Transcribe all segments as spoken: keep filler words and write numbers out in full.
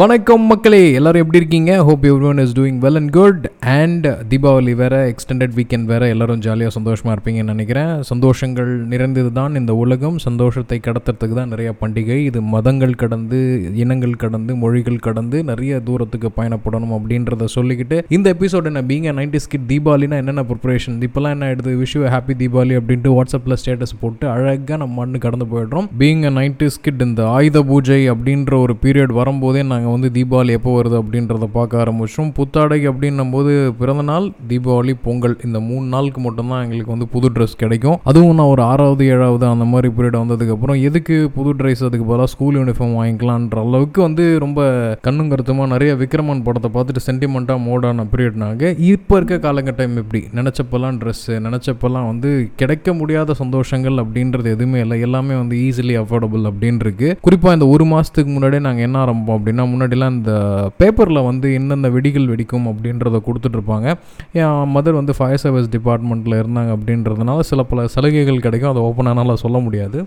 வணக்கம் மக்களே, எல்லோரும் எப்படி இருக்கீங்க? Hope everyone is doing well and good. And Deepavali வேறு, எக்ஸ்டெண்டட் வீக்கெண்ட் வேறு, எல்லோரும் ஜாலியாக சந்தோஷமாக இருப்பீங்கன்னு நினைக்கிறேன். சந்தோஷங்கள் நிறைந்தது தான் இந்த உலகம். சந்தோஷத்தை கடத்துறதுக்கு தான் நிறையா பண்டிகை. இது மதங்கள் கடந்து, இனங்கள் கடந்து, மொழிகள் கடந்து நிறைய தூரத்துக்கு பயணப்படணும் அப்படின்றத சொல்லிக்கிட்டு இந்த எபிசோட் என்ன பீங் அ நைன்டிஸ் கிட், தீபாவளினா என்னென்ன ப்ரிப்பரேஷன், இப்போலாம் என்ன ஆகிடுது, விஷ் யூ ஹாப்பி தீபாவளி அப்படின்ட்டு வாட்ஸ்அப்பில் ஸ்டேட்டஸ் போட்டு அழகாக நம்ம மண்ணு கடந்து போயிடுறோம். பீங் அ நைன்டிஸ் கிட், இந்த ஆயுத பூஜை அப்படின்ற ஒரு பீரியட் வரும்போதே நாங்கள் வந்து தீபாவளி எப்போ வருது அப்படின்றத பார்க்க ஆரம்பிச்சோம். புத்தாடை அப்படின்னும் போது பிறந்தநாள், தீபாவளி, பொங்கல், இந்த மூணு நாளுக்கு மட்டும்தான் எங்களுக்கு வந்து புது ட்ரெஸ் கிடைக்கும். அதுவும் நான் ஒரு ஆறாவது ஏழாவது அந்த மாதிரி பீரியட் வந்ததுக்கப்புறம் எதுக்கு புது ட்ரெஸ், அதுக்கு பதிலாக ஸ்கூல் யூனிஃபார்ம் வாங்கிக்கலான்ற அளவுக்கு வந்து ரொம்ப கண்ணும் கருத்துமாக நிறைய விக்ரமன் படத்தை பார்த்துட்டு சென்டிமெண்ட்டாக மோடான பீரியட்னாங்க. இப்போ இருக்க காலகட்டம் எப்படி, நினச்சப்பெல்லாம் ட்ரெஸ்ஸு, நினச்சப்பெல்லாம் வந்து கிடைக்க முடியாத சந்தோஷங்கள் அப்படின்றது எதுவுமே இல்லை. எல்லாமே வந்து ஈஸிலி அஃபோர்டபுள் அப்படின்னு இருக்கு. குறிப்பாக இந்த ஒரு மாதத்துக்கு முன்னாடியே நாங்கள் என்ன ஆரம்பிப்போம் அப்படின்னா, முன்னாடிலாம் இந்த பேப்பரில் வந்து என்னென்ன வெடிகள் வெடிக்கும் அப்படின்றத கொடுத்துட்ருப்பாங்க. என் மதர் வந்து ஃபயர் சர்வீஸ் டிபார்ட்மெண்ட்டில் இருந்தாங்க அப்படின்றதுனால சில பல சலுகைகள் கிடைக்கும். அதை ஓப்பன் ஆனால் சொல்ல முடியாது.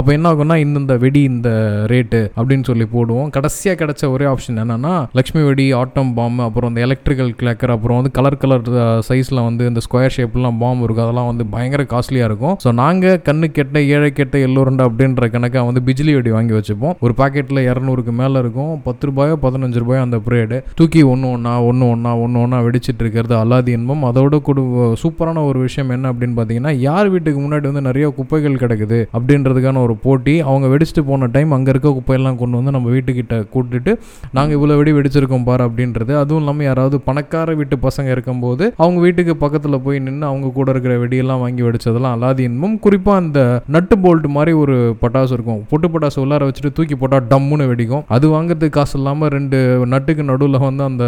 அப்போ என்ன ஆகும்னா, இந்தந்த வெடி இந்த ரேட்டு அப்படின்னு சொல்லி போடுவோம். கடைசியாக கிடைச்ச ஒரே ஆப்ஷன் என்னென்னா, லக்ஷ்மி வெடி, ஆட்டம் பாம்பு, அப்புறம் இந்த எலக்ட்ரிக்கல் கிளாக்கர், அப்புறம் வந்து கலர் கலர் சைஸில் வந்து இந்த ஸ்கொயர் ஷேப்லாம் பாம்பு இருக்கும். அதெல்லாம் வந்து பயங்கர காஸ்ட்லியாக இருக்கும். ஸோ நாங்கள் கண்ணு கெட்ட ஏழை கெட்ட எல்லோருண்டா அப்படின்ற கணக்காக வந்து பிஜிலி வெடி வாங்கி வச்சுப்போம். ஒரு பாக்கெட்டில் இரநூறுக்கு மேலே இருக்கும். பத்து ரூபாயோ பதினஞ்சு ரூபாயோ அந்த பிரேடு தூக்கி ஒன்று ஒன்றா ஒன்று ஒன்றா ஒன்று ஒன்றா வெடிச்சிட்டு இருக்கிறது அல்லாதி இன்பம். அதோட கூட சூப்பரான ஒரு விஷயம் என்ன அப்படின்னு பார்த்தீங்கன்னா, யார் வீட்டுக்கு முன்னாடி வந்து நிறைய குப்பைகள் கிடக்குது அப்படின்றதுக்கான ஒரு போட்டி. அவங்க வெடிச்சிட்டு போன டைம் அங்கே இருக்க குப்பையெல்லாம் கொண்டு வந்து நம்ம வீட்டுக்கிட்ட கூட்டுட்டு, நாங்கள் இவ்வளோ வெடி வெடிச்சிருக்கோம் பார் அப்படின்றது. அதுவும் இல்லாமல் யாராவது பணக்கார வீட்டு பசங்க இருக்கும்போது அவங்க வீட்டுக்கு பக்கத்தில் போய் நின்று அவங்க கூட இருக்கிற வெடியெல்லாம் வாங்கி வெடிச்சதெல்லாம் அல்லாதி இன்பம். குறிப்பாக அந்த நட்டு போல்ட்டு மாதிரி ஒரு பட்டாசு இருக்கும். பொட்டு பட்டாசு உள்ளார வச்சுட்டு தூக்கி போட்டால் டம்முன்னு வெடிக்கும். அது வாங்கிறதுக்கு காசு இல்லாமல் ரெண்டு நட்டுக்கு நடுவில் வந்து அந்த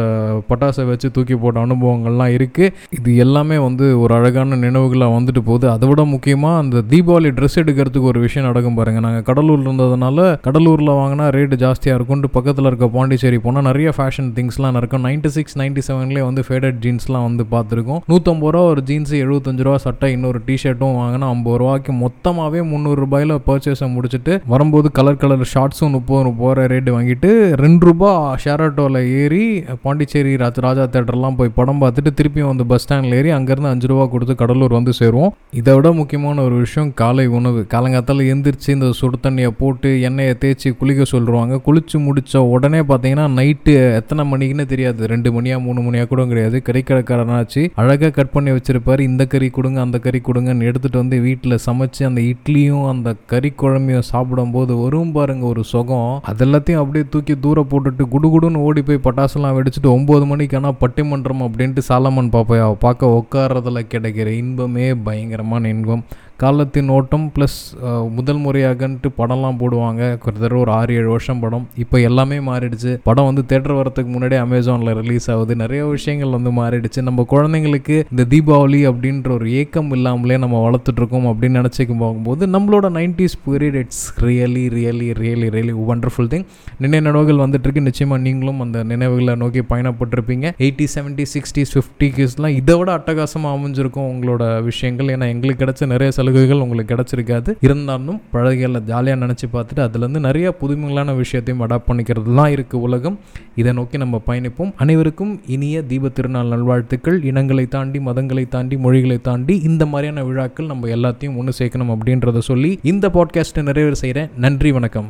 பட்டாசை வச்சு தூக்கி போட்ட அனுபவங்கள்லாம் இருக்குது. இது எல்லாமே வந்து ஒரு அழகான நினைவுகளாக வந்துட்டு போகுது. அதை விட முக்கியமாக அந்த தீபாவளி ட்ரெஸ் எடுக்கிறதுக்கு ஒரு விஷயம் நடக்கும் பாருங்கள். நாங்கள் கடலூரில் இருந்ததுனால கடலூரில் வாங்கினா ரேட்டு ஜாஸ்தியாக இருக்கும்ட்டு பக்கத்தில் இருக்க பாண்டிச்சேரி போனால் நிறைய ஃபேஷன் திங்ஸ்லாம் இருக்கும். நைன்டி சிக்ஸ் நைன்டி செவன்லேயே வந்து ஃபேடட் ஜீன்ஸ்லாம் வந்து பார்த்துருக்கோம். நூற்றம்பது ரூபா ஒரு ஜீன்ஸு, எழுபத்தஞ்சு ரூபா சட்டை, இன்னொரு டிஷர்ட்டும் வாங்கினா ஐம்பது ரூபாய்க்கு மொத்தமாகவே முந்நூறு ரூபாயில் பர்ச்சேஸை முடிச்சுட்டு வரும்போது கலர் கலர் ஷார்ட்ஸும் முப்பது ரூபா ரேட்டு வாங்கிட்டு ரெண்டு ரூபா ஷேராட்டோவில் ஏறி பாண்டிச்சேரி ராஜ ராஜா தேட்டர்லாம் போய் படம் பார்த்துட்டு திருப்பியும் வந்து பஸ் ஸ்டாண்டில் ஏறி அங்கேருந்து அஞ்சு ரூபா கொடுத்து கடலூர் வந்து சேருவோம். இதை விட முக்கியமான ஒரு விஷயம் காலை உணவு. காலங்காத்தால் எந்திரிச்சு இந்த சுடு தண்ணியை போட்டு எண்ணெயை தேய்ச்சி குளிக்க சொல்லுவாங்க. குளிச்சு முடித்த உடனே பார்த்தீங்கன்னா நைட்டு எத்தனை மணிக்குன்னு தெரியாது, ரெண்டு மணியா மூணு மணியாக கூட கிடையாது. கறிக்கடைக்காரனாச்சு அழகாக கட் பண்ணி வச்சிருப்பாரு. இந்த கறி கொடுங்க, அந்த கறி கொடுங்கன்னு எடுத்துகிட்டு வந்து வீட்டில் சமைச்சு அந்த இட்லியும் அந்த கறி குழம்பையும் சாப்பிடும்போது வரும் பாருங்க ஒரு சுகம். அதெல்லாத்தையும் அப்படியே தூக்கி தூர போட்டுட்டு குடுகுடுன்னு ஓடி போய் பட்டாசுலாம் வெடிச்சுட்டு ஒம்பது மணிக்கு ஆனால் பட்டிமன்றம் அப்படின்ட்டு சாலமன் பாப்பையா பார்க்க உட்கார்றதுல கிடைக்கிற இன்பமே பயங்கரமான இன்பம். காலத்தின் ஓட்டம் ப்ளஸ் முதல் முறையாகன்ட்டு படம்லாம் போடுவாங்க. கிட்டத்தட்ட ஒரு ஆறு ஏழு வருஷம் படம். இப்போ எல்லாமே மாறிடுச்சு. படம் வந்து தேட்டர் வரத்துக்கு முன்னாடி அமேசானில் ரிலீஸ் ஆகுது. நிறைய விஷயங்கள் வந்து மாறிடுச்சு. நம்ம குழந்தைங்களுக்கு இந்த தீபாவளி அப்படின்ற ஒரு ஏக்கம் இல்லாமலே நம்ம வளர்த்துட்ருக்கோம் அப்படின்னு நினச்சிக்கும் போகும்போது நம்மளோட nineties period it's really really really really wonderful thing. நிறைய நினைவுகள் வந்துட்டுருக்கு. நிச்சயமாக நீங்களும் அந்த நினைவுகளை நோக்கி பயணப்பட்டிருப்பீங்க. எயிட்டி செவன்ட்டி சிக்ஸ்டிஸ் ஃபிஃப்டி கிஸ்லாம் இதை விட அட்டகாசமாக அமைஞ்சிருக்கும் உங்களோட விஷயங்கள். ஏன்னா எங்களுக்கு கிடைச்ச நிறைய செலவு உங்களுக்கு கிடைச்சிருக்காது. இருந்தாலும் பழகையில் ஜாலியாக நினச்சி பார்த்துட்டு அதுலேருந்து நிறைய புதுமைகளான விஷயத்தையும் அடாப்ட் பண்ணிக்கிறதுலாம் இருக்குது உலகம். இதை நோக்கி நம்ம பயணிப்போம். அனைவருக்கும் இனிய தீப திருநாள் நல்வாழ்த்துக்கள். இனங்களை தாண்டி, மதங்களை தாண்டி, மொழிகளை தாண்டி இந்த மாதிரியான விழாக்கள் நம்ம எல்லாத்தையும் ஒன்று சேர்க்கணும் அப்படின்றத சொல்லி இந்த பாட்காஸ்ட்டை நிறைவேறு செய்கிறேன். நன்றி, வணக்கம்.